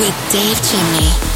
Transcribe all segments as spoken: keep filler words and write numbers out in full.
with Dave Chimny.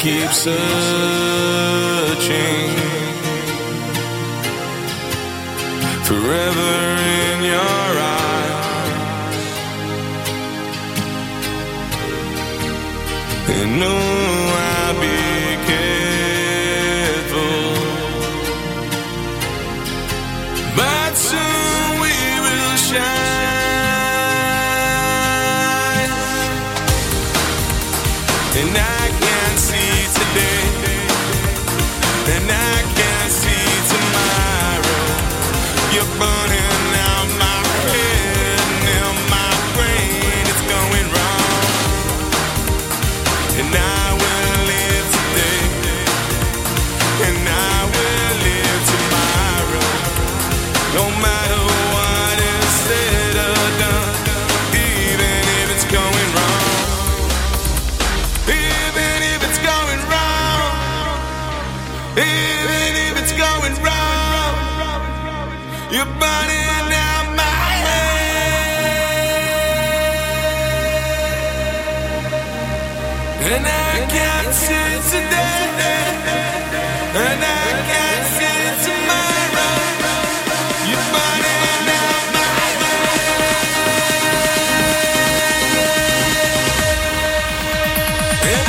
keep searching forever in your eyes, and no, I'll be careful, but soon we will shine. And I can see today, and I can see tomorrow. You're burning out my head, now my brain is going wrong. And I will live today, and I will live tomorrow. No matter what is said or done, even if it's going wrong. Even if it's going wrong, you're burning out my head. And I can't see today, and I can't see tomorrow. You're burning out my head. And I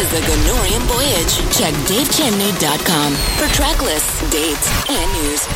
is the Ganorium Voyage. Check Dave Chimny dot com for track lists, dates, and news.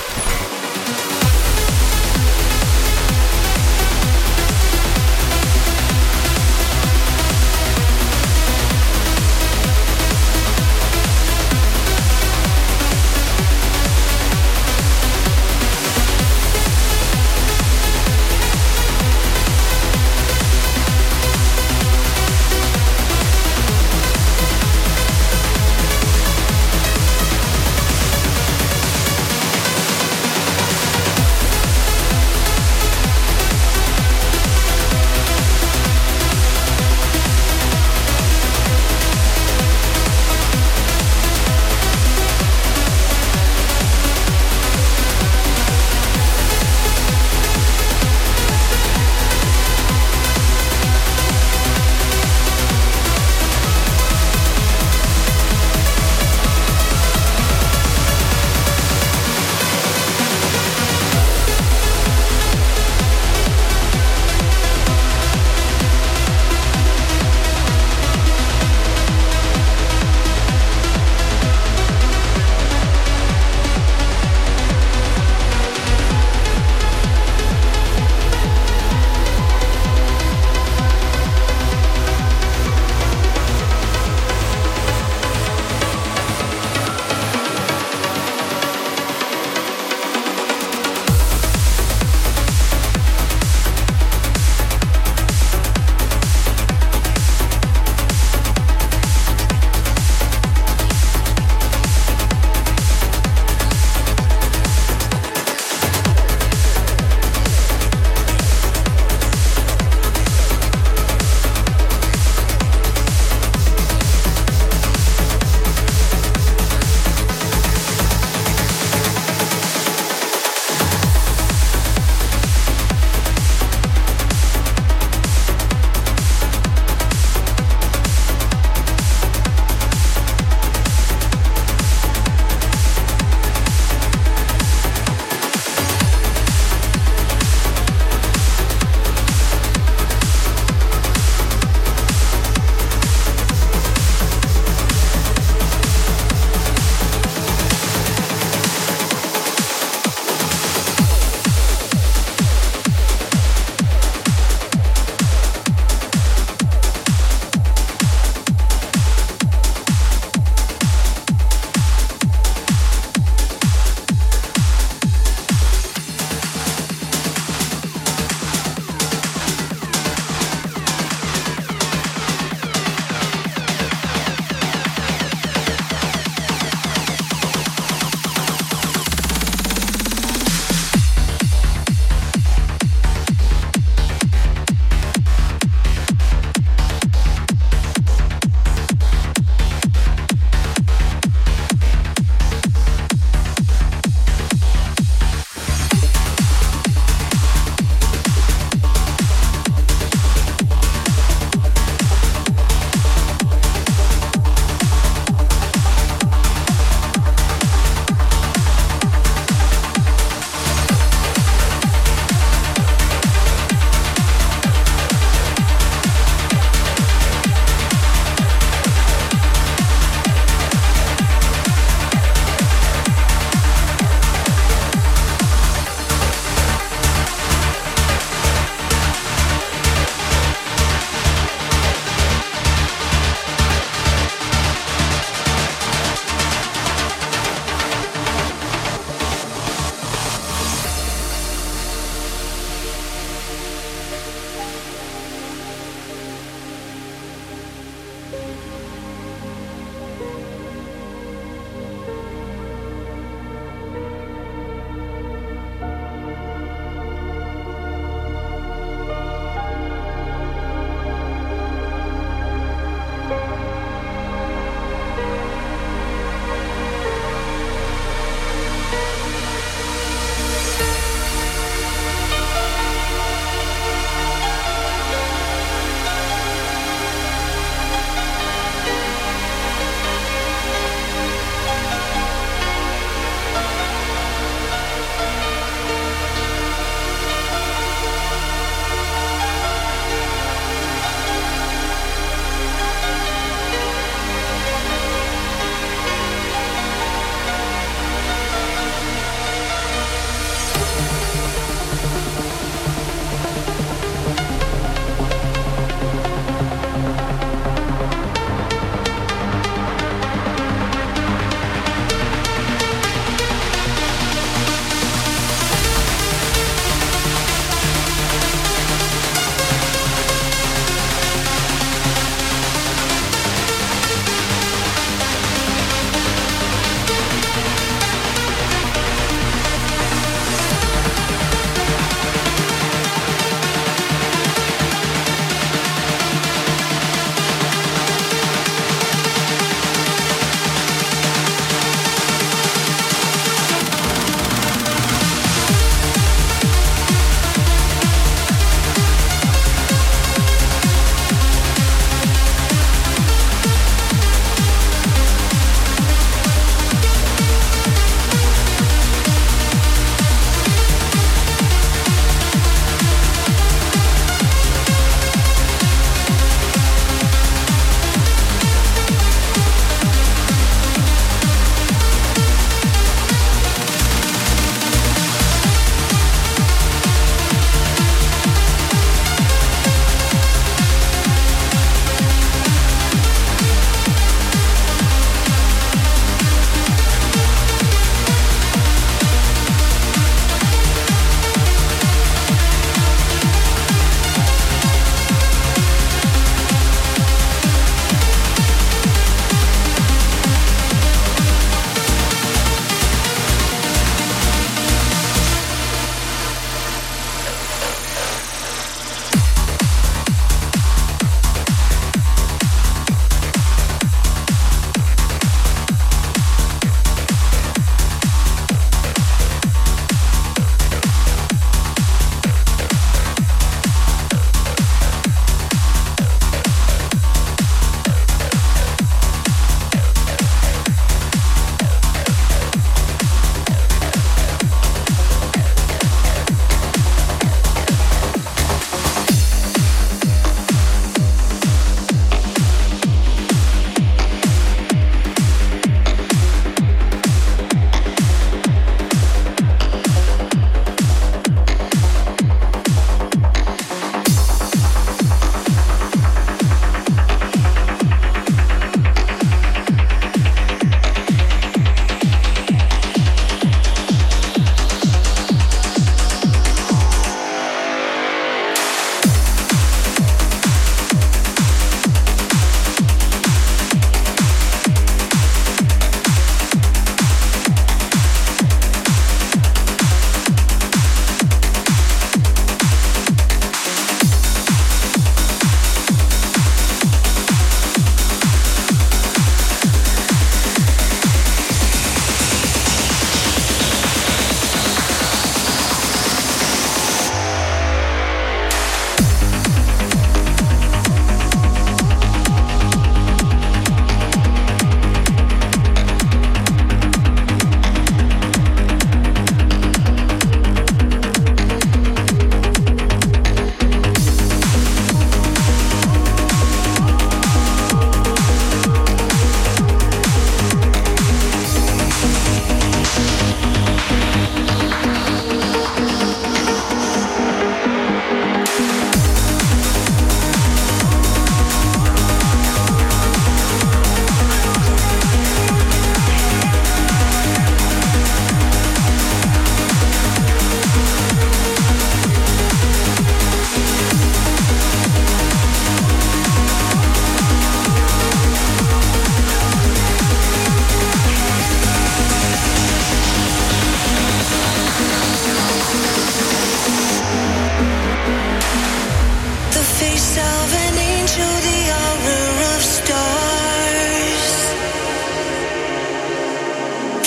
face of an angel, the aura of stars,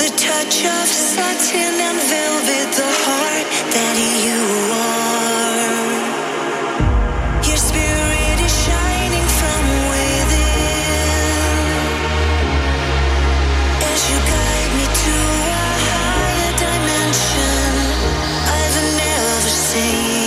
the touch of satin and velvet, the heart that you are. Your spirit is shining from within as you guide me to a higher dimension I've never seen.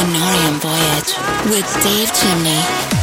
Ganorium Voyage with Dave Chimny.